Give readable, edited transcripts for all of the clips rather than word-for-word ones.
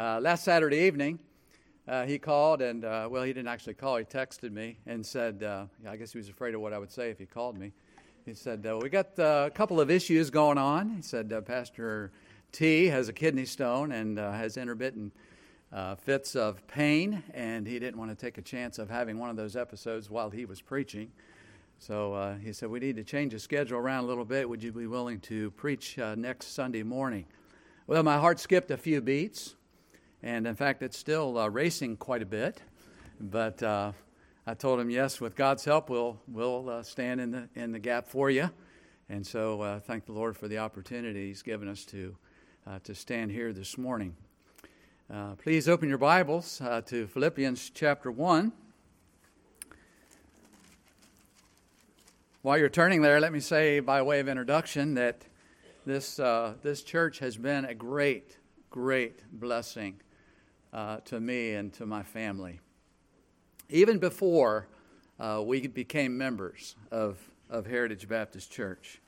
Last Saturday evening, he called and, well, he didn't actually call. He texted me and said, I guess he was afraid of what I would say if he called me. He said, we got a couple of issues going on. He said, Pastor T has a kidney stone and has intermittent fits of pain, and he didn't want to take a chance of having one of those episodes while he was preaching. So he said, we need to change the schedule around a little bit. Would you be willing to preach next Sunday morning? Well, my heart skipped a few beats, and in fact, it's still racing quite a bit, but I told him, yes, with God's help, we'll stand in the gap for you. And so thank the Lord for the opportunity He's given us to stand here this morning. Please open your Bibles to Philippians chapter 1. While you're turning there, let me say by way of introduction that this church has been a great, great blessing to me and to my family. Even before we became members of Heritage Baptist Church.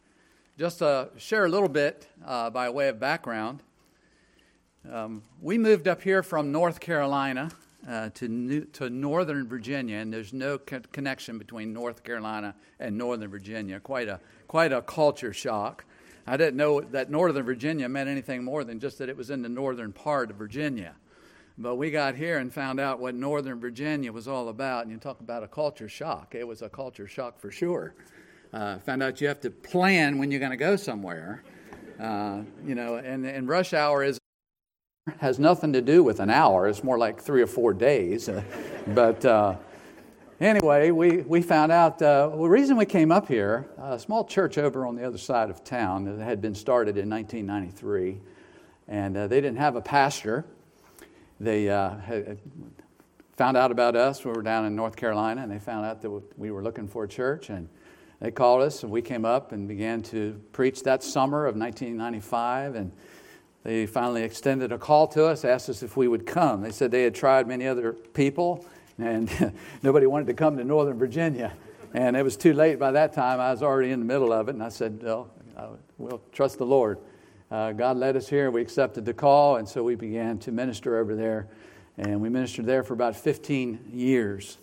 Just to share a little bit by way of background, we moved up here from North Carolina to Northern Virginia, and there's no connection between North Carolina and Northern Virginia. Quite a culture shock. I didn't know that Northern Virginia meant anything more than just that it was in the northern part of Virginia. But we got here and found out what Northern Virginia was all about, and you talk about a culture shock. It was a culture shock for sure. Found out you have to plan when you're going to go somewhere. And rush hour has nothing to do with an hour. It's more like 3 or 4 days. But anyway, we found out the reason we came up here, a small church over on the other side of town that had been started in 1993, and they didn't have a pastor. They found out about us. We were down in North Carolina, and they found out that we were looking for a church, and they called us, and we came up and began to preach that summer of 1995, and they finally extended a call to us, asked us if we would come. They said they had tried many other people, and nobody wanted to come to Northern Virginia, and it was too late by that time. I was already in the middle of it, and I said, well, we'll trust the Lord. God led us here. We accepted the call, and so we began to minister over there, and we ministered there for about 15 years.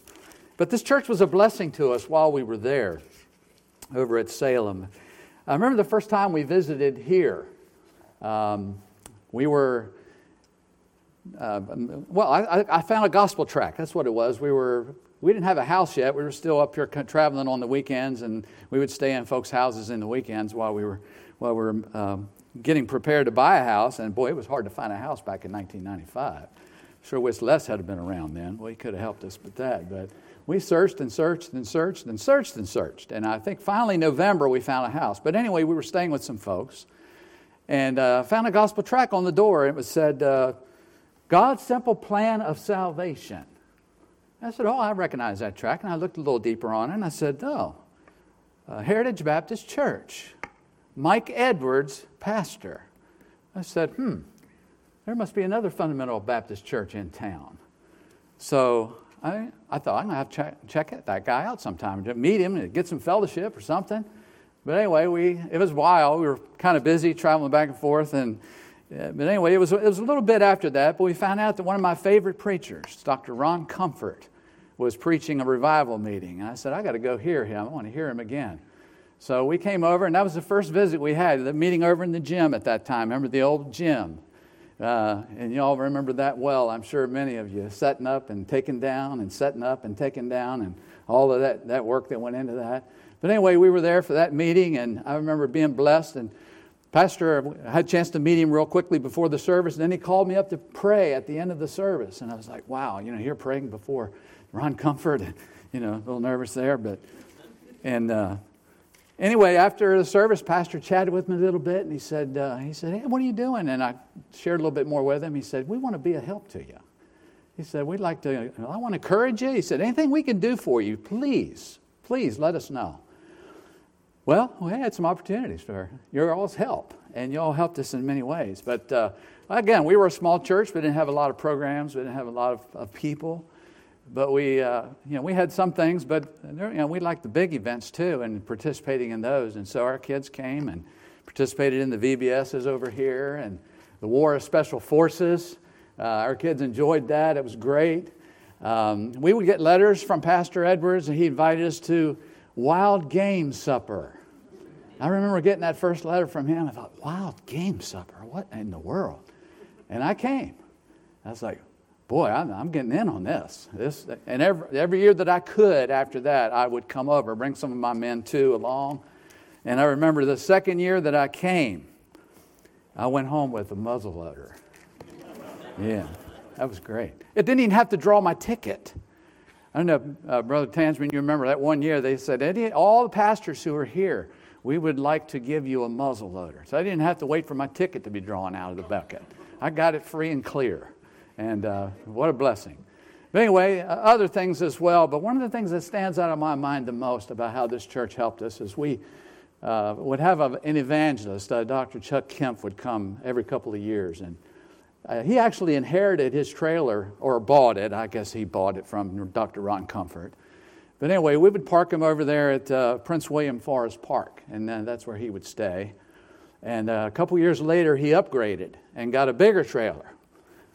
But this church was a blessing to us while we were there over at Salem. I remember the first time we visited here. We were, I found a gospel tract. That's what it was. We didn't have a house yet. We were still up here traveling on the weekends, and we would stay in folks' houses in the weekends while we were getting prepared to buy a house, and boy, it was hard to find a house back in 1995. Sure wish Les had been around then. Well, he could have helped us with that, but we searched and searched and searched and searched and searched, and I think finally November we found a house. But anyway, we were staying with some folks, and found a gospel tract on the door. It was said, God's simple plan of salvation. I said, I recognize that tract, and I looked a little deeper on it, and I said, Heritage Baptist Church. Mike Edwards, pastor. I said, there must be another fundamental Baptist church in town. So I thought, I'm going to have to check that guy out sometime, meet him and get some fellowship or something. But anyway, it was wild. We were kind of busy traveling back and forth. But anyway, it was a little bit after that, but we found out that one of my favorite preachers, Dr. Ron Comfort, was preaching a revival meeting. And I said, I got to go hear him. I want to hear him again. So we came over, and that was the first visit we had, the meeting over in the gym at that time. Remember the old gym? And you all remember that well, I'm sure many of you, setting up and taking down and setting up and taking down and all of that work that went into that. But anyway, we were there for that meeting, and I remember being blessed. And Pastor, I had a chance to meet him real quickly before the service, and then he called me up to pray at the end of the service. And I was like, wow, you're praying before Ron Comfort. And, a little nervous there, but... Anyway, after the service, Pastor chatted with me a little bit, and he said, hey, what are you doing? And I shared a little bit more with him. He said, we want to be a help to you. He said, I want to encourage you. He said, anything we can do for you, please let us know. Well, we had some opportunities for your all's help, and you all helped us in many ways. But again, we were a small church. We didn't have a lot of programs. We didn't have a lot of people. But we, we had some things, but we liked the big events too, and participating in those. And so our kids came and participated in the VBSs over here, and the War of Special Forces. Our kids enjoyed that. It was great. We would get letters from Pastor Edwards, and he invited us to Wild Game Supper. I remember getting that first letter from him. I thought, Wild Game Supper? What in the world? And I came. I was like, boy, I'm getting in on this. And every year that I could after that, I would come over, bring some of my men too along. And I remember the second year that I came, I went home with a muzzleloader. Yeah, that was great. It didn't even have to draw my ticket. I don't know, Brother Tansman, you remember that one year they said, all the pastors who are here, we would like to give you a muzzleloader. So I didn't have to wait for my ticket to be drawn out of the bucket. I got it free and clear. And what a blessing. But anyway, other things as well. But one of the things that stands out in my mind the most about how this church helped us is we would have an evangelist, Dr. Chuck Kempf, would come every couple of years. And he actually inherited his trailer, or bought it. I guess he bought it from Dr. Ron Comfort. But anyway, we would park him over there at Prince William Forest Park, and then that's where he would stay. And a couple years later, he upgraded and got a bigger trailer.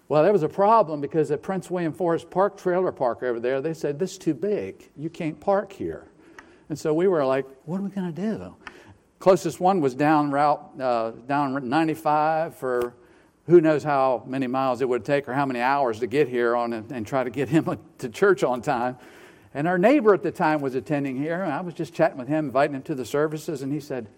Well, there was a problem because at Prince William Forest Park trailer park over there, they said, this is too big. You can't park here. And so we were like, what are we going to do? Closest one was down 95 for who knows how many miles it would take or how many hours to get here and try to get him to church on time. And our neighbor at the time was attending here, and I was just chatting with him, inviting him to the services, and he said,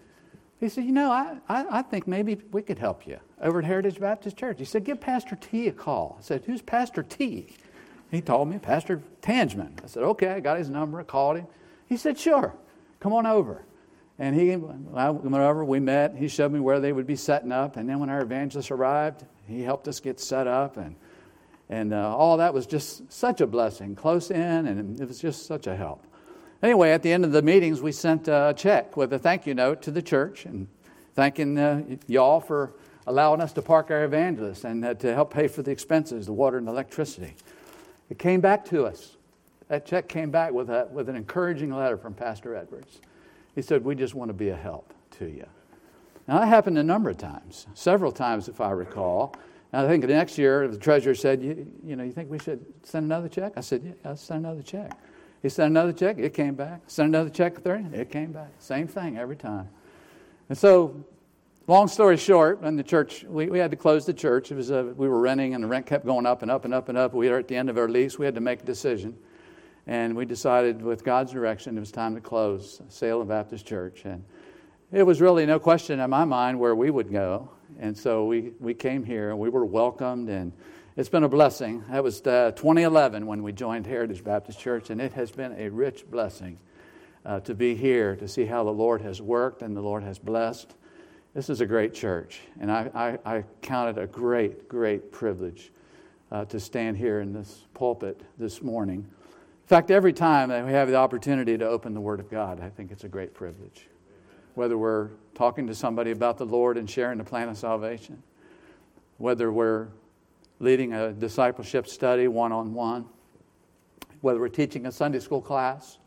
you know, I think maybe we could help you over at Heritage Baptist Church. He said, give Pastor T a call. I said, who's Pastor T? He told me, Pastor Tangeman. I said, okay, I got his number, I called him. He said, sure, come on over. And I went over, we met, he showed me where they would be setting up, and then when our evangelist arrived, he helped us get set up, and all that was just such a blessing, close in, and it was just such a help. Anyway, at the end of the meetings, we sent a check with a thank you note to the church, and thanking y'all for allowing us to park our evangelist and to help pay for the expenses, the water and electricity. It came back to us. That check came back with an encouraging letter from Pastor Edwards. He said, we just want to be a help to you. Now, that happened a number of times, several times if I recall. And I think the next year, the treasurer said, you know, you think we should send another check? I said, yeah, let's send another check. He sent another check, it came back. Sent another check, it came back. Same thing every time. And so, long story short, in the church, we had to close the church. It was we were renting, and the rent kept going up and up and up and up. We were at the end of our lease. We had to make a decision. And we decided with God's direction it was time to close Salem Baptist Church. And it was really no question in my mind where we would go. And so we came here and we were welcomed, and it's been a blessing. That was 2011 when we joined Heritage Baptist Church, and it has been a rich blessing to be here, to see how the Lord has worked and the Lord has blessed. This is a great church, and I count it a great, great privilege to stand here in this pulpit this morning. In fact, every time that we have the opportunity to open the Word of God, I think it's a great privilege. Whether we're talking to somebody about the Lord and sharing the plan of salvation, whether we're leading a discipleship study one-on-one, whether we're teaching a Sunday school class,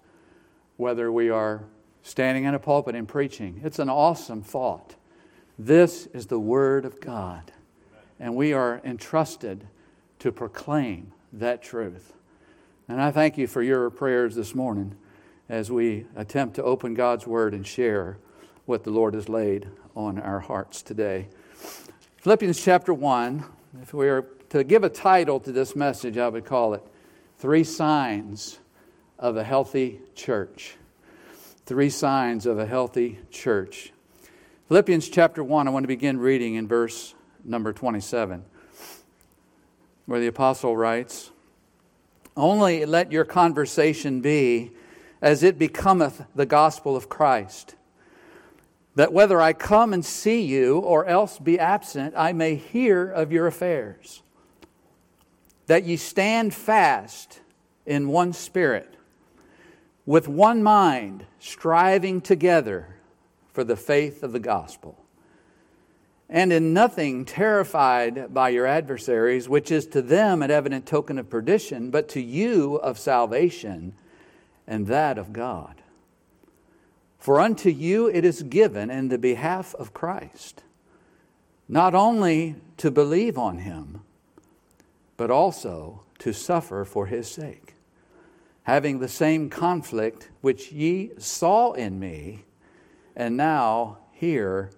whether we are standing in a pulpit and preaching, it's an awesome thought. This is the Word of God, and we are entrusted to proclaim that truth. And I thank you for your prayers this morning as we attempt to open God's Word and share what the Lord has laid on our hearts today. Philippians chapter 1, if we were to give a title to this message, I would call it 3 Signs of a Healthy Church. 3 Signs of a Healthy Church. Philippians chapter 1, I want to begin reading in verse number 27, where the apostle writes, only let your conversation be as it becometh the gospel of Christ, that whether I come and see you or else be absent, I may hear of your affairs, that ye stand fast in one spirit, with one mind striving together for the faith of the gospel, and in nothing terrified by your adversaries, which is to them an evident token of perdition, but to you of salvation, and that of God. For unto you it is given in the behalf of Christ, not only to believe on him, but also to suffer for his sake, having the same conflict which ye saw in me, and now hear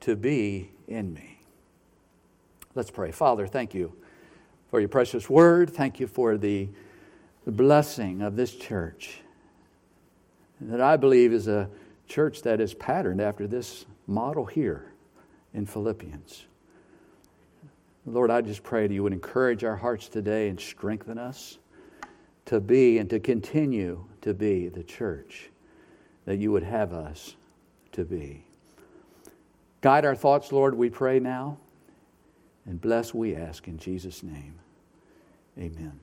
to be in me. Let's pray. Father, thank you for your precious word. Thank you for the blessing of this church, that I believe is a church that is patterned after this model here in Philippians. Lord, I just pray that you would encourage our hearts today and strengthen us to be and to continue to be the church that you would have us to be. Guide our thoughts, Lord, we pray now, and bless, we ask, in Jesus' name. Amen.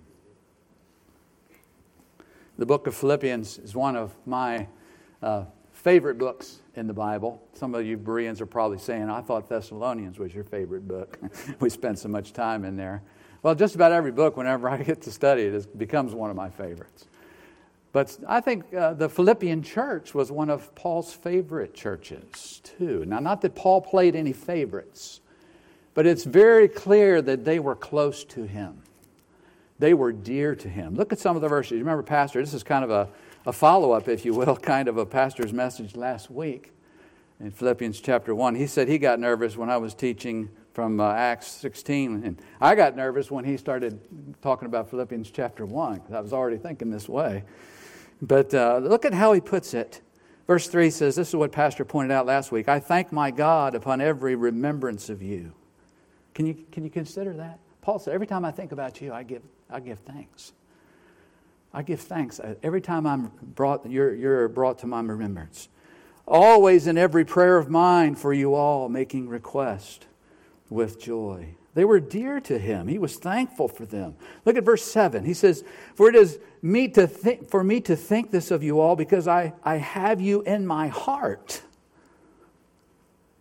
The book of Philippians is one of my favorite books in the Bible. Some of you Bereans are probably saying, I thought Thessalonians was your favorite book. We spend so much time in there. Well, just about every book, whenever I get to study it, it becomes one of my favorites. But I think the Philippian church was one of Paul's favorite churches, too. Now, not that Paul played any favorites, but it's very clear that they were close to him. They were dear to him. Look at some of the verses. You remember, Pastor, this is kind of a follow-up, if you will, kind of a pastor's message last week in Philippians chapter 1. He said he got nervous when I was teaching from Acts 16. And I got nervous when he started talking about Philippians chapter 1, because I was already thinking this way. But look at how he puts it. Verse 3 says, this is what Pastor pointed out last week. I thank my God upon every remembrance of you. Can you consider that? Paul said, every time I think about you, I give thanks. I give thanks every time you're brought to my remembrance. Always in every prayer of mine for you all, making request with joy. They were dear to him. He was thankful for them. Look at verse 7. He says, for it is for me to think this of you all, because I have you in my heart.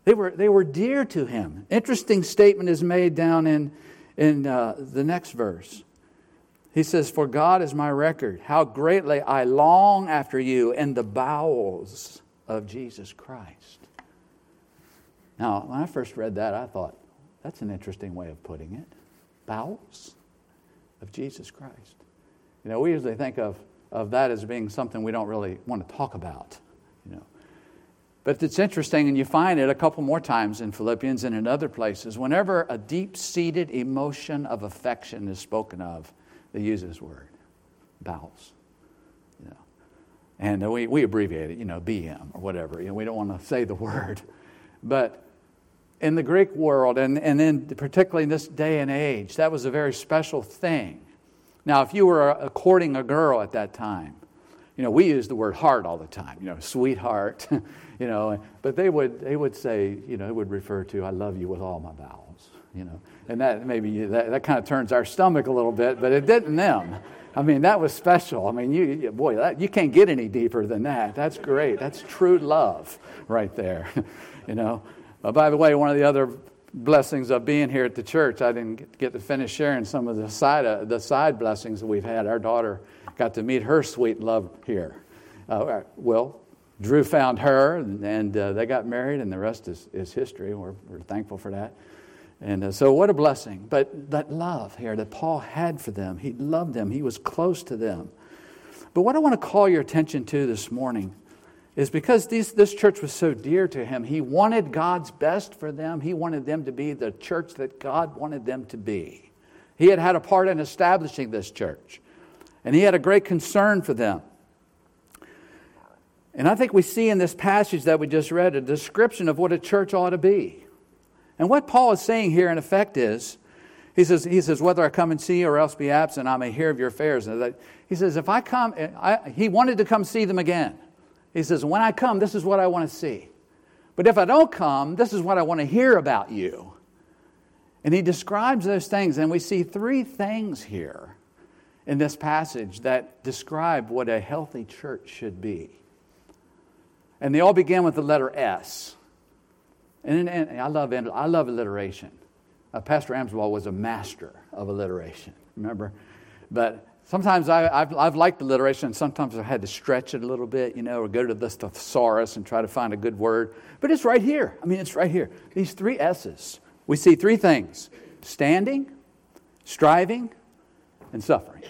They were dear to him. Interesting statement is made down in the next verse. He says, for God is my record, how greatly I long after you in the bowels of Jesus Christ. Now, when I first read that, I thought, that's an interesting way of putting it. Bowels of Jesus Christ. You know, we usually think of that as being something we don't really want to talk about, you know. But it's interesting, and you find it a couple more times in Philippians and in other places. Whenever a deep-seated emotion of affection is spoken of, they use this word, bowels. You know. And we abbreviate it, you know, BM or whatever. You know, we don't want to say the word. But in the Greek world, and in particularly in this day and age, that was a very special thing. Now, if you were courting a girl at that time, you know, we use the word heart all the time, you know, sweetheart, you know. But they would say, you know, it would refer to, I love you with all my bowels, you know. And that maybe that kind of turns our stomach a little bit, but it didn't them. I mean, that was special. I mean, you can't get any deeper than that. That's great. That's true love right there, you know. By the way, one of the other blessings of being here at the church, I didn't get to finish sharing some of the side blessings that we've had. Our daughter got to meet her sweet love here. Well, Drew found her, and they got married, and the rest is history. We're thankful for that. And so what a blessing. But that love here that Paul had for them, he loved them, he was close to them. But what I want to call your attention to this morning is, because this church was so dear to him, he wanted God's best for them. He wanted them to be the church that God wanted them to be. He had a part in establishing this church, and he had a great concern for them. And I think we see in this passage that we just read a description of what a church ought to be. And what Paul is saying here, in effect, is, he says, whether I come and see you or else be absent, I may hear of your affairs. He says, if I come, he wanted to come see them again. He says, when I come, this is what I want to see. But if I don't come, this is what I want to hear about you. And he describes those things, and we see three things here in this passage that describe what a healthy church should be. And they all begin with the letter S. And I love alliteration. Pastor Amesbaugh was a master of alliteration, remember? But sometimes I've liked alliteration, and sometimes I had to stretch it a little bit, you know, or go to the thesaurus and try to find a good word. But it's right here. I mean, it's right here. These three S's. We see three things: standing, striving, and suffering.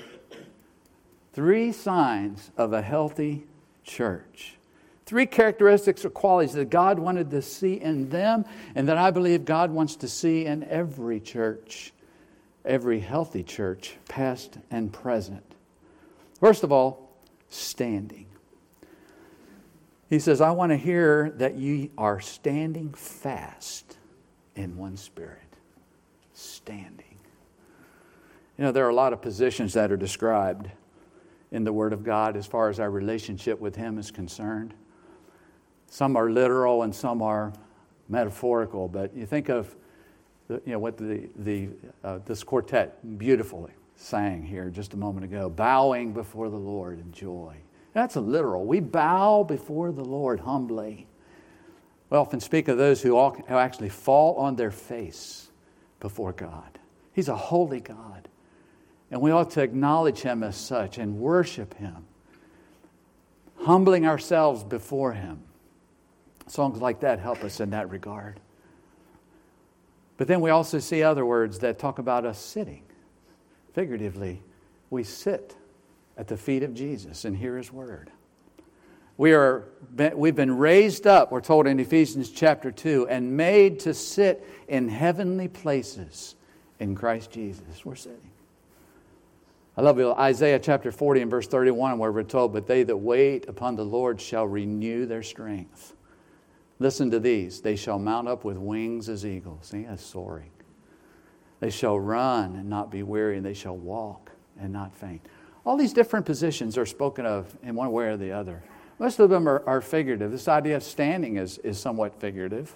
Three signs of a healthy church. Three characteristics or qualities that God wanted to see in them and that I believe God wants to see in every church, every healthy church, past and present. First of all, standing. He says, I want to hear that you are standing fast in one spirit. Standing. You know, there are a lot of positions that are described in the Word of God as far as our relationship with Him is concerned. Some are literal and some are metaphorical, but you think of what this quartet beautifully sang here just a moment ago, bowing before the Lord in joy. That's a literal. We bow before the Lord humbly. We often speak of those who actually fall on their face before God. He's a holy God. And we ought to acknowledge Him as such and worship Him, humbling ourselves before Him. Songs like that help us in that regard. But then we also see other words that talk about us sitting. Figuratively, we sit at the feet of Jesus and hear His Word. We've been raised up, we're told in Ephesians chapter 2, and made to sit in heavenly places in Christ Jesus. We're sitting. I love Isaiah chapter 40 and verse 31 where we're told, but they that wait upon the Lord shall renew their strength. Listen to these. They shall mount up with wings as eagles. See, that's soaring. They shall run and not be weary, and they shall walk and not faint. All these different positions are spoken of in one way or the other. Most of them are figurative. This idea of standing is somewhat figurative,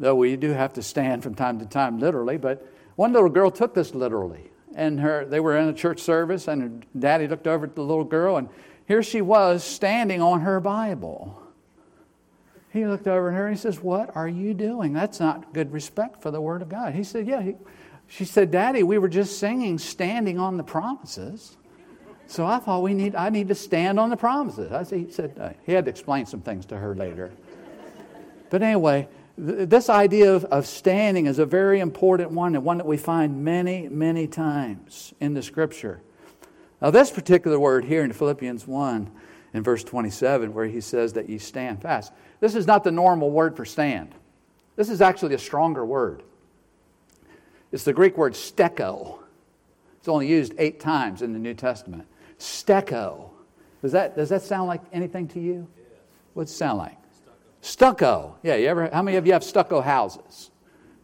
though we do have to stand from time to time literally. But one little girl took this literally. And they were in a church service, and her daddy looked over at the little girl, and here she was standing on her Bible. He looked over at her and he says, what are you doing? That's not good respect for the Word of God. He said, yeah. She said, Daddy, we were just singing Standing on the Promises. So I thought I need to stand on the promises. He had to explain some things to her later. But anyway, this idea of standing is a very important one, and one that we find many, many times in the Scripture. Now, this particular word here in Philippians 1, in verse 27, where he says that you stand fast. This is not the normal word for stand. This is actually a stronger word. It's the Greek word steko. It's only used 8 times in the New Testament. Steko. Does that sound like anything to you? Yeah. What's it sound like? Stucco. Yeah, how many of you have stucco houses?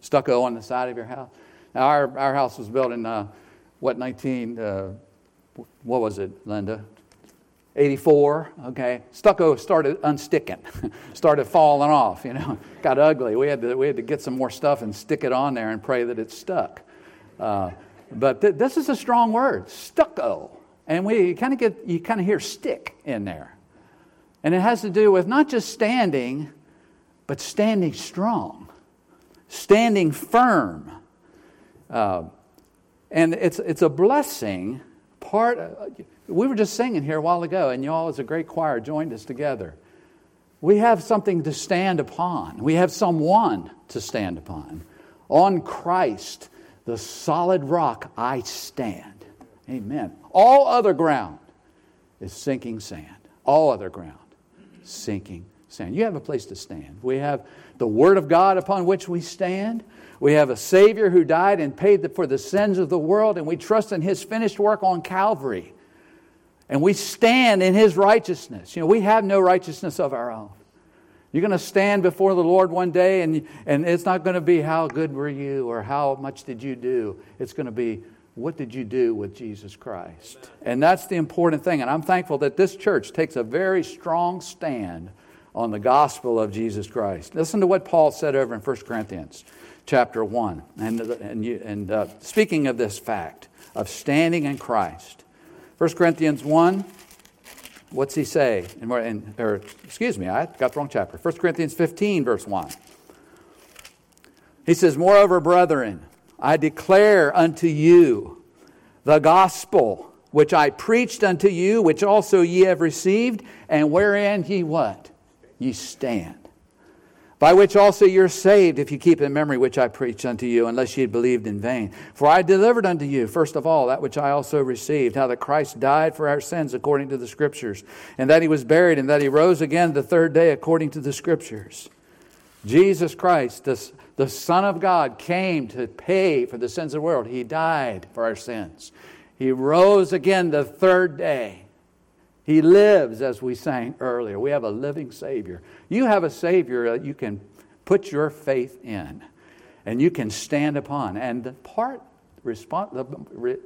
Stucco on the side of your house. Now, our house was built in, 19 '84, okay. Stucco started unsticking, started falling off, got ugly. We had to get some more stuff and stick it on there and pray that it stuck. But this is a strong word, stucco. And you kind of hear stick in there. And it has to do with not just standing, but standing strong, standing firm. And it's a blessing. We were just singing here a while ago, and y'all as a great choir joined us together. We have something to stand upon. We have someone to stand upon. On Christ, the solid rock, I stand. Amen. All other ground is sinking sand. All other ground. Sinking sand. You have a place to stand. We have the Word of God upon which we stand. We have a Savior who died and paid for the sins of the world, and we trust in His finished work on Calvary. And we stand in His righteousness. We have no righteousness of our own. You're going to stand before the Lord one day, and it's not going to be how good were you or how much did you do. It's going to be, what did you do with Jesus Christ? Amen. And that's the important thing. And I'm thankful that this church takes a very strong stand on the gospel of Jesus Christ. Listen to what Paul said over in 1 Corinthians chapter 1. And speaking of this fact of standing in Christ. 1 Corinthians 1, what's he say? I got the wrong chapter. 1 Corinthians 15, verse 1. He says, moreover, brethren, I declare unto you the gospel which I preached unto you, which also ye have received, and wherein ye what? Ye stand. by which also you're saved, if you keep in memory which I preached unto you, unless ye had believed in vain. For I delivered unto you, first of all, that which I also received, how that Christ died for our sins according to the Scriptures, and that He was buried, and that He rose again the third day according to the Scriptures. Jesus Christ, the Son of God, came to pay for the sins of the world. He died for our sins. He rose again the third day. He lives, as we sang earlier. We have a living Savior. You have a Savior that you can put your faith in and you can stand upon. And the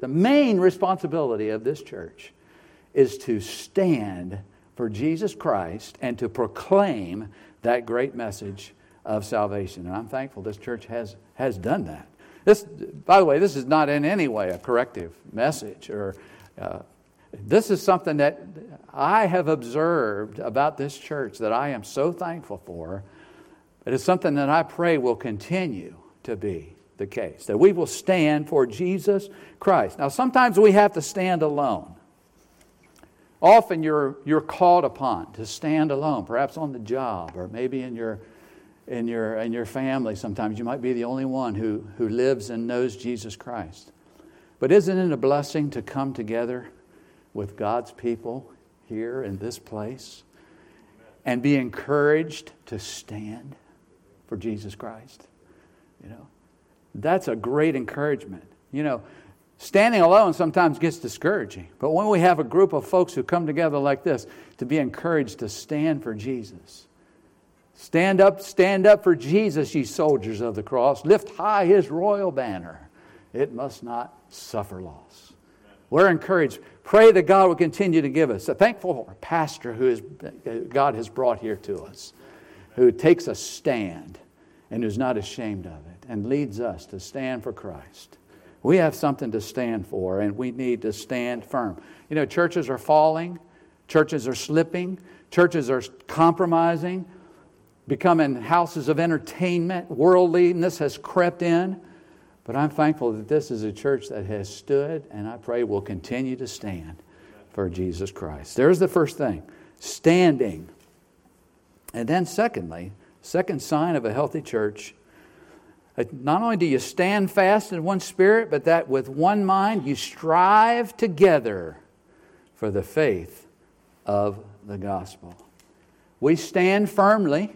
main responsibility of this church is to stand for Jesus Christ and to proclaim that great message of salvation. And I'm thankful this church has done that. This, by the way, this is not in any way a corrective message or this is something that I have observed about this church that I am so thankful for. It is something that I pray will continue to be the case, that we will stand for Jesus Christ. Now, sometimes we have to stand alone. Often you're called upon to stand alone, perhaps on the job or maybe in your family. Sometimes you might be the only one who lives and knows Jesus Christ. But isn't it a blessing to come together with God's people here in this place and be encouraged to stand for Jesus Christ? You know, that's a great encouragement. You know, standing alone sometimes gets discouraging, but when we have a group of folks who come together like this to be encouraged to stand for Jesus, stand up for Jesus, ye soldiers of the cross, lift high His royal banner. It must not suffer loss. We're encouraged. Pray that God will continue to give us. So thankful for a pastor God has brought here to us, who takes a stand and who's not ashamed of it and leads us to stand for Christ. We have something to stand for and we need to stand firm. You know, churches are falling. Churches are slipping. Churches are compromising, becoming houses of entertainment. Worldliness has crept in. But I'm thankful that this is a church that has stood, and I pray will continue to stand for Jesus Christ. There's the first thing, standing. And then secondly, second sign of a healthy church, not only do you stand fast in one spirit, but that with one mind you strive together for the faith of the gospel. We stand firmly,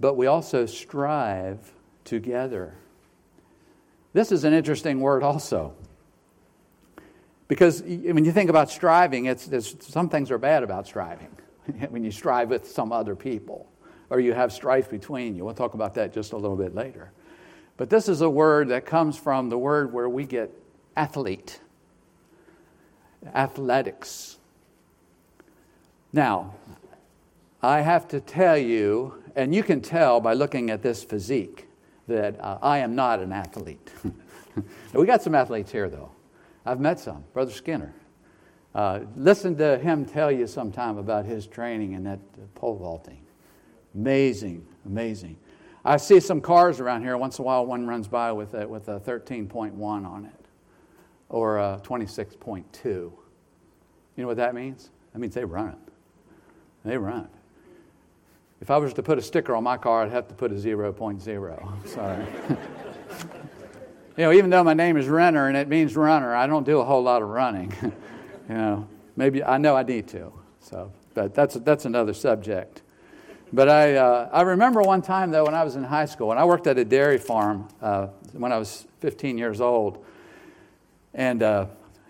but we also strive together. This is an interesting word also, because when you think about striving, some things are bad about striving. When you strive with some other people or you have strife between you. We'll talk about that just a little bit later. But this is a word that comes from the word where we get athlete, athletics. Now, I have to tell you, and you can tell by looking at this physique, that I am not an athlete. We got some athletes here, though. I've met some. Brother Skinner. Listen to him tell you sometime about his training in that pole vaulting. Amazing, amazing. I see some cars around here. Once in a while, one runs by with a 13.1 on it or a 26.2. You know what that means? That means they run it. They run it. If I was to put a sticker on my car, I'd have to put a 0.0. I'm sorry. You know, even though my name is Renner and it means runner, I don't do a whole lot of running. You know, maybe I know I need to. So, but that's another subject. But I remember one time though when I was in high school and I worked at a dairy farm when I was 15 years old, and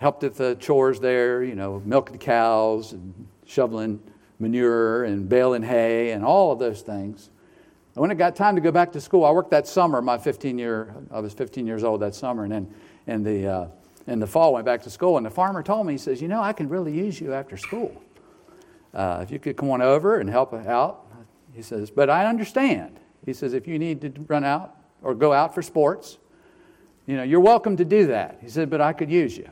helped at the chores there. You know, milking the cows and shoveling manure and baling hay and all of those things. And when it got time to go back to school, I worked that summer. I was 15 years old that summer, and then in the fall went back to school. And the farmer told me, he says, "You know, I can really use you after school. If you could come on over and help out." He says, "But I understand." He says, "If you need to run out or go out for sports, you know, you're welcome to do that." He said, "But I could use you."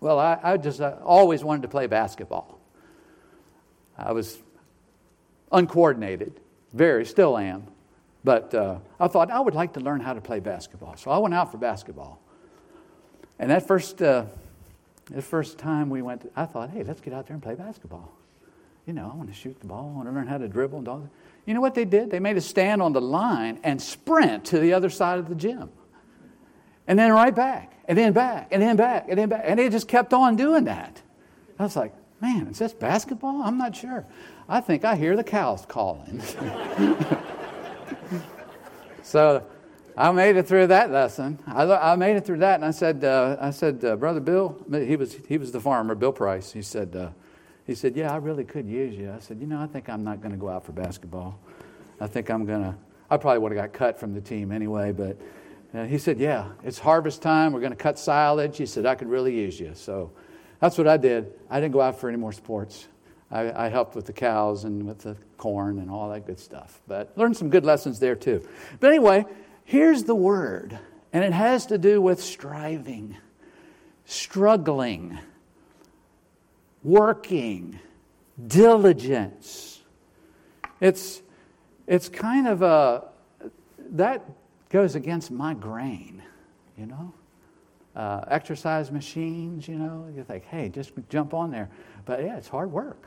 Well, I always wanted to play basketball. I was uncoordinated, still am, but I thought I would like to learn how to play basketball. So I went out for basketball. And that first time we went, I thought, hey, let's get out there and play basketball. you know, I want to shoot the ball. I want to learn how to dribble and all that. You know what they did? They made us stand on the line and sprint to the other side of the gym. And then right back, and then back, and then back, and then back. And they just kept on doing that. I was like, man, is this basketball? I'm not sure. I think I hear the cows calling. So I made it through that lesson. I made it through that, and I said, Brother Bill, he was the farmer, Bill Price. He said, yeah, I really could use you. I said, you know, I think I'm not going to go out for basketball. I probably would have got cut from the team anyway, but he said, yeah, it's harvest time. We're going to cut silage. He said, I could really use you. So that's what I did. I didn't go out for any more sports. I helped with the cows and with the corn and all that good stuff. But learned some good lessons there too. But anyway, here's the word, and it has to do with striving, struggling, working, diligence. It's kind of that goes against my grain, you know. Exercise machines, you know. You're like, hey, just jump on there. But yeah, it's hard work,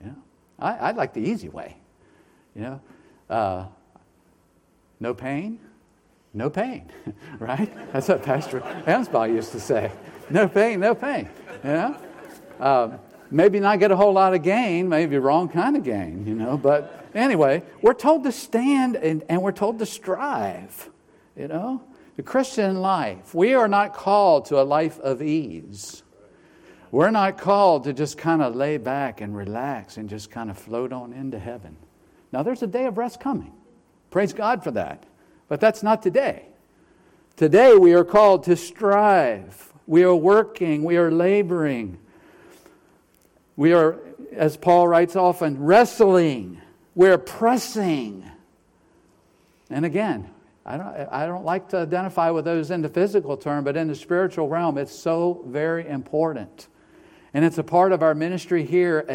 you know. I like the easy way, you know. No pain, right? That's what Pastor Amesbaugh used to say. No pain, you know. Maybe not get a whole lot of gain, maybe wrong kind of gain, you know. But anyway, we're told to stand and we're told to strive, you know. The Christian life, we are not called to a life of ease. We're not called to just kind of lay back and relax and just kind of float on into heaven. Now, there's a day of rest coming. Praise God for that. But that's not today. Today we are called to strive. We are working. We are laboring. We are, as Paul writes often, wrestling. We're pressing. And again, I don't like to identify with those in the physical term, but in the spiritual realm, it's so very important. And it's a part of our ministry here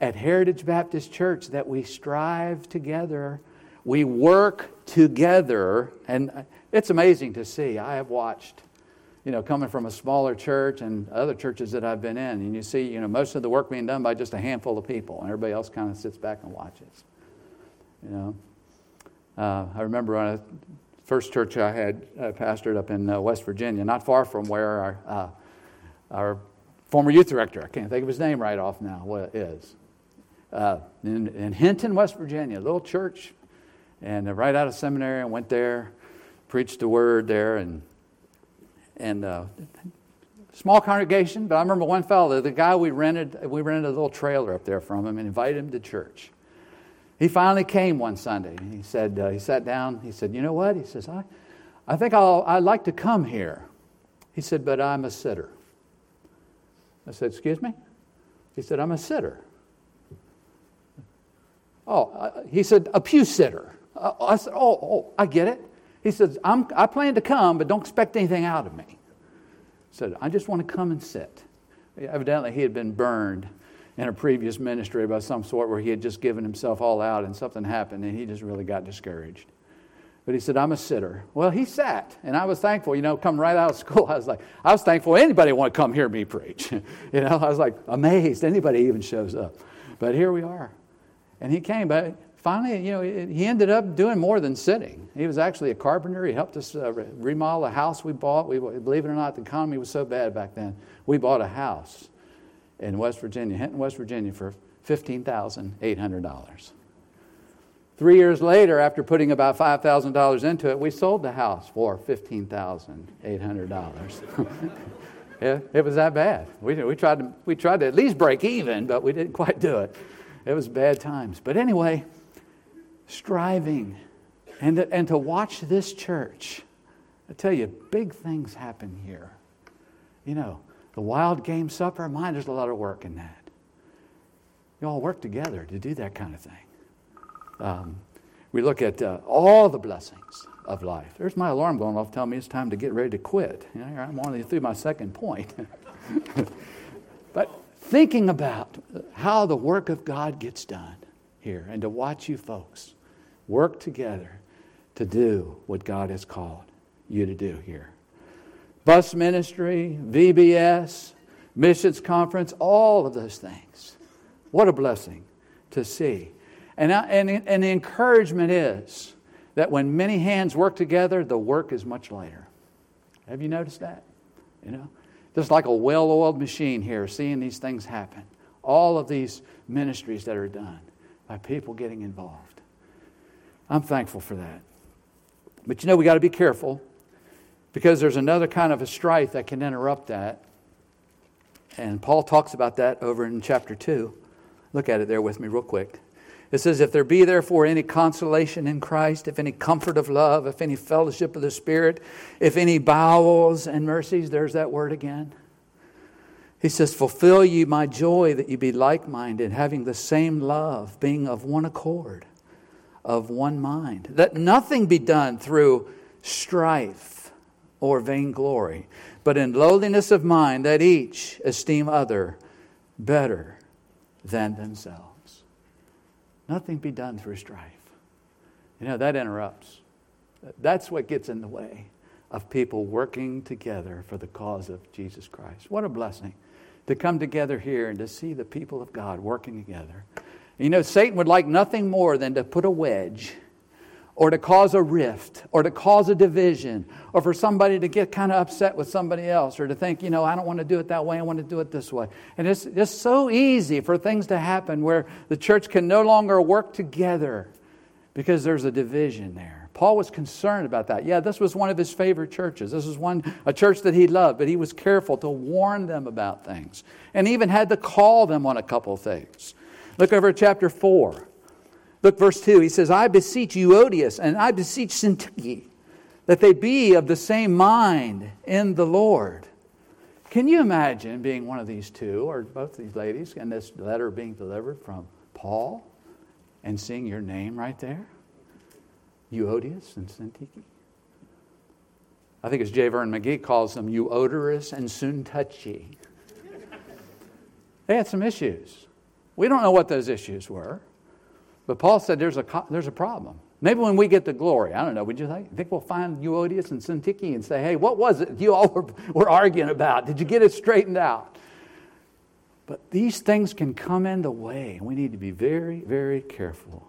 at Heritage Baptist Church that we strive together. We work together. And it's amazing to see. I have watched, you know, coming from a smaller church and other churches that I've been in, and you see, you know, most of the work being done by just a handful of people, and everybody else kind of sits back and watches. You know, I remember on the first church I had pastored up in West Virginia, not far from where our former youth director, I can't think of his name right off now, what it is, in Hinton, West Virginia, a little church, and right out of seminary, I went there, preached the word there, and small congregation, but I remember one fellow, the guy we rented a little trailer up there from him and invited him to church. He finally came one Sunday. And he said, he sat down. He said, you know what? He says, I think I'd like to come here. He said, but I'm a sitter. I said, excuse me? He said, I'm a sitter. Oh, he said, a pew sitter. I said, oh, I get it. He says, I plan to come, but don't expect anything out of me. He said, I just want to come and sit. Evidently, he had been burned in a previous ministry by some sort where he had just given himself all out and something happened, and he just really got discouraged. But he said, I'm a sitter. Well, he sat, and I was thankful. You know, come right out of school, I was thankful anybody would want to come hear me preach. You know, I was like amazed anybody even shows up. But here we are. And he came, but finally, you know, he ended up doing more than sitting. He was actually a carpenter. He helped us remodel a house we bought. We, believe it or not, the economy was so bad back then. We bought a house in West Virginia, Hinton, West Virginia, for $15,800. 3 years later, after putting about $5,000 into it, we sold the house for $15,800. It was that bad. We tried to at least break even, but we didn't quite do it. It was bad times. But anyway, striving and to watch this church. I tell you, big things happen here. You know, the wild game supper, mine, there's a lot of work in that. You all work together to do that kind of thing. We look at all the blessings of life. There's my alarm going off telling me it's time to get ready to quit. You know, here I'm only through my second point. But thinking about how the work of God gets done here, and to watch you folks work together to do what God has called you to do here. Bus ministry, VBS, missions conference, all of those things. What a blessing to see. And the encouragement is that when many hands work together, the work is much lighter. Have you noticed that? You know, just like a well-oiled machine here, seeing these things happen. All of these ministries that are done by people getting involved. I'm thankful for that. But you know, we got to be careful, because there's another kind of a strife that can interrupt that. And Paul talks about that over in chapter 2. Look at it there with me real quick. It says, if there be therefore any consolation in Christ, if any comfort of love, if any fellowship of the Spirit, if any bowels and mercies, there's that word again. He says, fulfill ye my joy that ye be like-minded, having the same love, being of one accord, of one mind. Let nothing be done through strife or vainglory, but in lowliness of mind, that each esteem other better than themselves. Nothing be done through strife. You know, that interrupts. That's what gets in the way of people working together for the cause of Jesus Christ. What a blessing to come together here and to see the people of God working together. You know, Satan would like nothing more than to put a wedge or to cause a rift or to cause a division or for somebody to get kind of upset with somebody else or to think, you know, I don't want to do it that way, I want to do it this way. And it's just so easy for things to happen where the church can no longer work together because there's a division there. Paul was concerned about that. Yeah, this was one of his favorite churches. This was a church that he loved, but he was careful to warn them about things and even had to call them on a couple things. Look over at chapter 4. Look, verse 2, he says, I beseech Euodius and I beseech Syntyche that they be of the same mind in the Lord. Can you imagine being one of these two or both these ladies and this letter being delivered from Paul and seeing your name right there? Euodius and Syntyche. I think as J. Vern McGee calls them, Euodius and Syntyche. They had some issues. We don't know what those issues were. But Paul said there's a problem. Maybe when we get to glory, I don't know, would you think we'll find Euodius and Syntyche and say, hey, what was it you all were arguing about? Did you get it straightened out? But these things can come in the way. We need to be very, very careful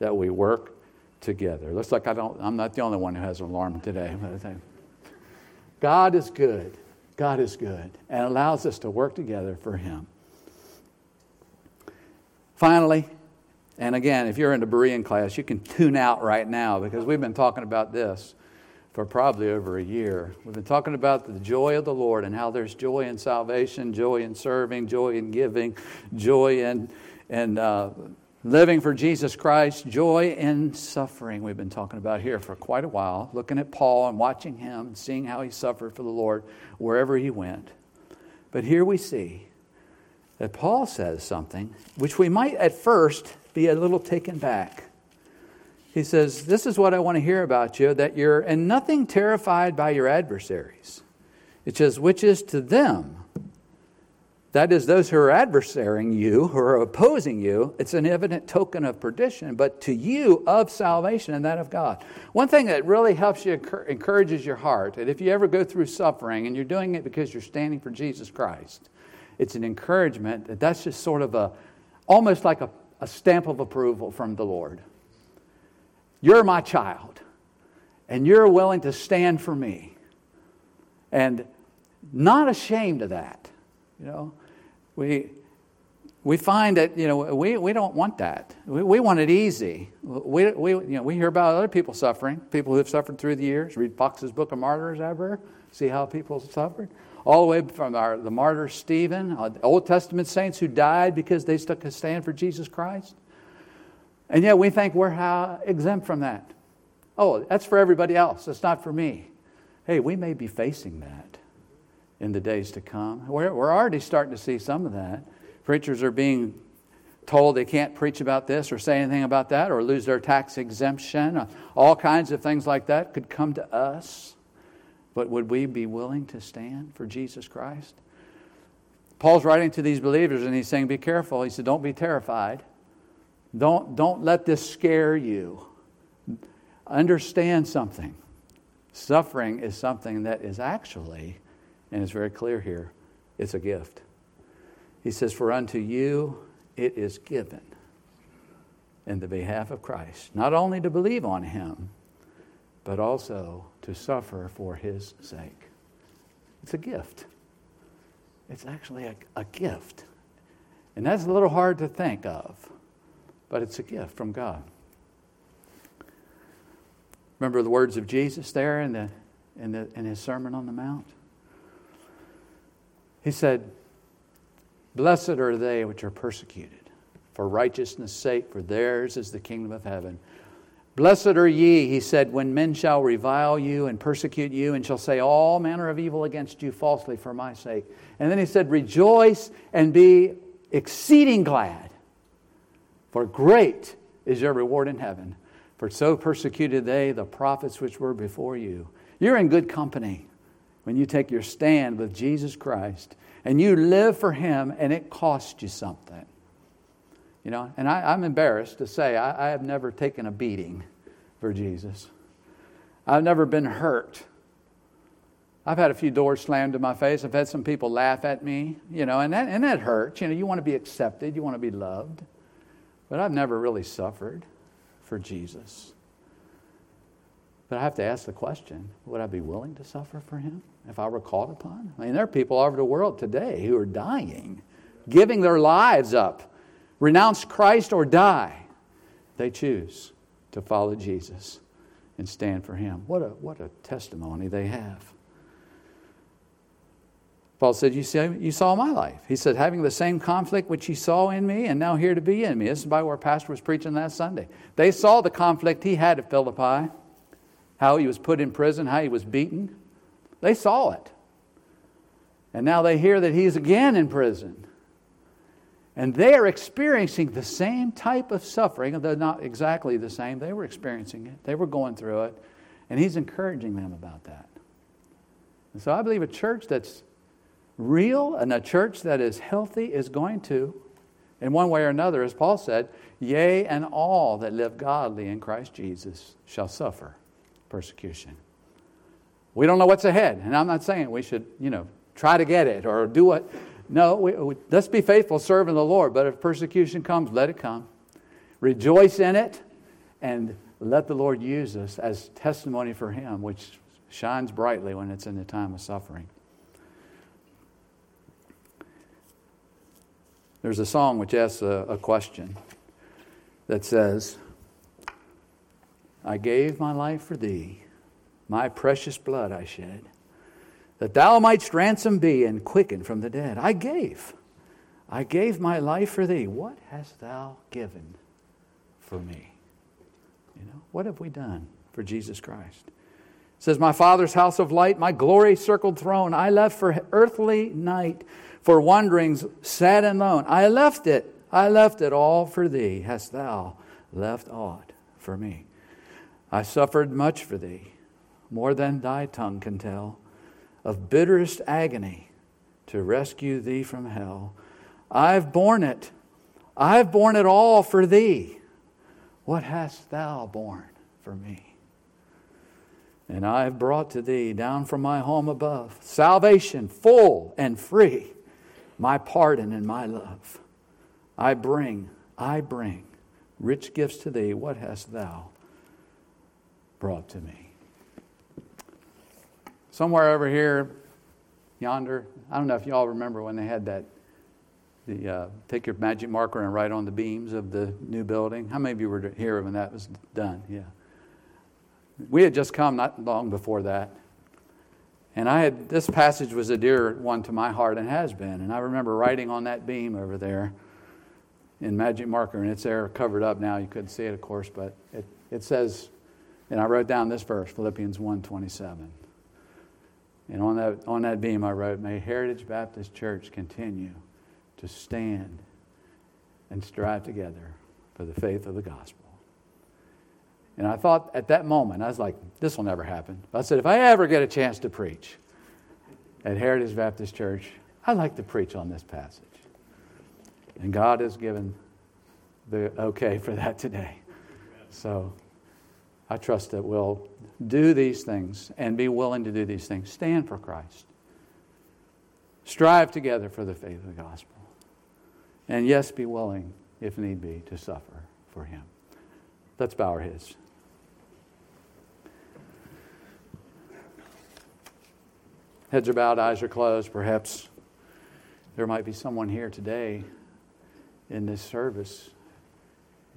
that we work together. Looks like I'm not the only one who has an alarm today. God is good. God is good and allows us to work together for Him. Finally, and again, if you're in the Berean class, you can tune out right now because we've been talking about this for probably over a year. We've been talking about the joy of the Lord and how there's joy in salvation, joy in serving, joy in giving, joy in living for Jesus Christ, joy in suffering. We've been talking about here for quite a while, looking at Paul and watching him and seeing how he suffered for the Lord wherever he went. But here we see that Paul says something which we might at first be a little taken back. He says, this is what I want to hear about you, that you're in nothing terrified by your adversaries. It says, which is to them, that is those who are adversarying you, who are opposing you, it's an evident token of perdition, but to you of salvation and that of God. One thing that really helps you, encourages your heart, that if you ever go through suffering and you're doing it because you're standing for Jesus Christ, it's an encouragement that that's just sort of almost like a stamp of approval from the Lord. You're my child, and you're willing to stand for me. And not ashamed of that. You know, we find that, you know, we don't want that. We want it easy. We hear about other people suffering, people who have suffered through the years. Read Fox's Book of Martyrs ever, see how people suffered. All the way from the martyr Stephen, Old Testament saints who died because they took a stand for Jesus Christ. And yet we think we're exempt from that. Oh, that's for everybody else. That's not for me. Hey, we may be facing that in the days to come. We're already starting to see some of that. Preachers are being told they can't preach about this or say anything about that or lose their tax exemption. All kinds of things like that could come to us. But would we be willing to stand for Jesus Christ? Paul's writing to these believers and he's saying, be careful. He said, don't be terrified. Don't let this scare you. Understand something. Suffering is something that is actually, and it's very clear here, it's a gift. He says, for unto you it is given in the behalf of Christ, not only to believe on him, but also to suffer for his sake. It's a gift. It's actually a gift. And that's a little hard to think of, but it's a gift from God. Remember the words of Jesus there in his Sermon on the Mount? He said, "Blessed are they which are persecuted for righteousness' sake, for theirs is the kingdom of heaven. Blessed are ye," he said, "when men shall revile you and persecute you and shall say all manner of evil against you falsely for my sake." And then he said, "Rejoice and be exceeding glad, for great is your reward in heaven. For so persecuted they the prophets which were before you." You're in good company when you take your stand with Jesus Christ and you live for him, and it costs you something. You know, and I'm embarrassed to say I have never taken a beating for Jesus. I've never been hurt. I've had a few doors slammed in my face. I've had some people laugh at me, you know, and that hurts. You know, you want to be accepted, you want to be loved. But I've never really suffered for Jesus. But I have to ask the question, would I be willing to suffer for him if I were called upon? I mean, there are people all over the world today who are dying, giving their lives up. Renounce Christ or die. They choose to follow Jesus and stand for him. What a testimony they have. Paul said, you saw my life. He said, having the same conflict which you saw in me and now here to be in me. This is by where Pastor was preaching last Sunday. They saw the conflict he had at Philippi, how he was put in prison, how he was beaten. They saw it. And now they hear that he's again in prison. And they are experiencing the same type of suffering, although not exactly the same. They were experiencing it. They were going through it. And he's encouraging them about that. And so I believe a church that's real and a church that is healthy is going to, in one way or another, as Paul said, yea, and all that live godly in Christ Jesus shall suffer persecution. We don't know what's ahead. And I'm not saying we should, try to get it or do what. No, let's be faithful serving the Lord. But if persecution comes, let it come. Rejoice in it and let the Lord use us as testimony for him, which shines brightly when it's in the time of suffering. There's a song which asks a question that says, "I gave my life for thee, my precious blood I shed, that thou mightst ransom be and quicken from the dead. I gave my life for thee. What hast thou given for me?" What have we done for Jesus Christ? It says, "My Father's house of light, my glory circled throne, I left for earthly night, for wanderings sad and lone. I left it all for thee. Hast thou left aught for me? I suffered much for thee, more than thy tongue can tell, of bitterest agony to rescue thee from hell. I've borne it all for thee. What hast thou borne for me? And I have brought to thee down from my home above salvation full and free, my pardon and my love. I bring rich gifts to thee. What hast thou brought to me?" Somewhere over here, yonder, I don't know if y'all remember when they had that, take your magic marker and write on the beams of the new building. How many of you were here when that was done? Yeah. We had just come not long before that. And this passage was a dear one to my heart and has been. And I remember writing on that beam over there in magic marker, and it's there covered up now. You couldn't see it, of course, but it says, and I wrote down this verse, Philippians 1:27. And on that beam I wrote, "May Heritage Baptist Church continue to stand and strive together for the faith of the gospel." And I thought at that moment, I was like, this will never happen. I said, if I ever get a chance to preach at Heritage Baptist Church, I'd like to preach on this passage. And God has given the okay for that today. So I trust that we'll do these things and be willing to do these things. Stand for Christ. Strive together for the faith of the gospel. And yes, be willing, if need be, to suffer for him. Let's bow our heads. Heads are bowed, eyes are closed. Perhaps there might be someone here today in this service.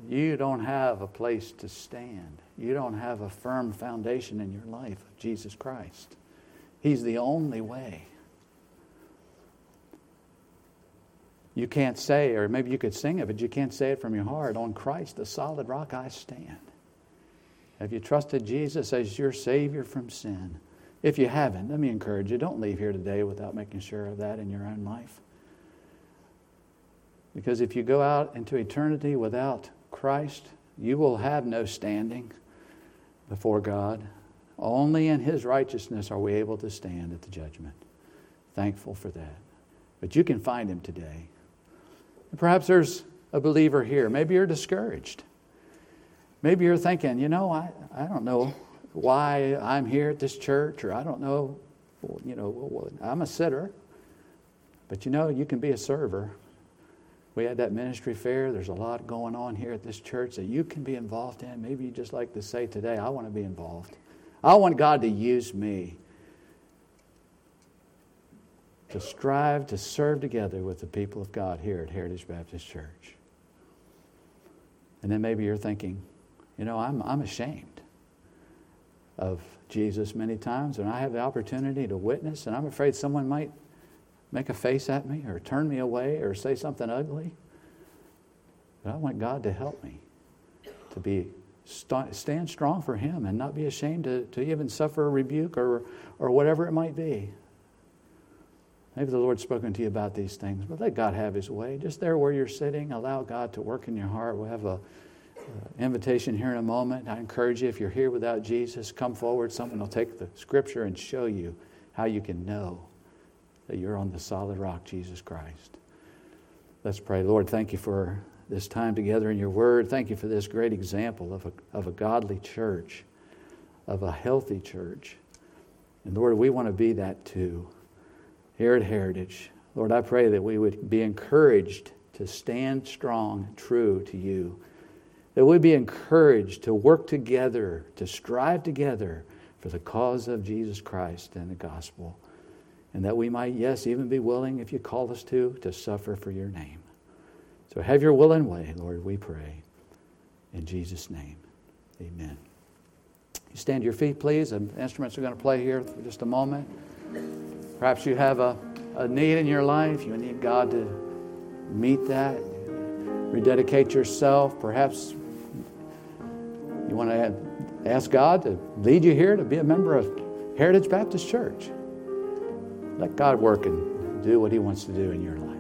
You don't have a place to stand. You don't have a firm foundation in your life of Jesus Christ. He's the only way. You can't say, or maybe you could sing it, but you can't say it from your heart. On Christ, the solid rock, I stand. Have you trusted Jesus as your Savior from sin? If you haven't, let me encourage you, don't leave here today without making sure of that in your own life. Because if you go out into eternity without Christ, you will have no standing before God. Only in His righteousness are we able to stand at the judgment. Thankful for that. But you can find Him today. And perhaps there's a believer here. Maybe you're discouraged. Maybe you're thinking, you know, I don't know why I'm here at this church, or I don't know, you know, I'm a sitter. But you know, you can be a server. We had that ministry fair. There's a lot going on here at this church that you can be involved in. Maybe you just like to say today, I want to be involved. I want God to use me to strive to serve together with the people of God here at Heritage Baptist Church. And then maybe you're thinking, you know, I'm ashamed of Jesus many times when I have the opportunity to witness, and I'm afraid someone might make a face at me or turn me away or say something ugly. But I want God to help me to be stand strong for Him and not be ashamed to even suffer a rebuke or whatever it might be. Maybe the Lord's spoken to you about these things, but let God have His way. Just there where you're sitting, allow God to work in your heart. We'll have an invitation here in a moment. I encourage you, if you're here without Jesus, come forward. Someone will take the Scripture and show you how you can know that you're on the solid rock, Jesus Christ. Let's pray. Lord, thank You for this time together in Your Word. Thank You for this great example of a godly church, of a healthy church. And Lord, we want to be that too. Here at Heritage, Lord, I pray that we would be encouraged to stand strong, true to You. That we'd be encouraged to work together, to strive together for the cause of Jesus Christ and the gospel. And that we might, yes, even be willing, if You call us to suffer for Your name. So have Your will and way, Lord, we pray. In Jesus' name, amen. You stand to your feet, please. The instruments are going to play here for just a moment. Perhaps you have a need in your life. You need God to meet that. Rededicate yourself. Perhaps you want to ask God to lead you here to be a member of Heritage Baptist Church. Let God work and do what He wants to do in your life.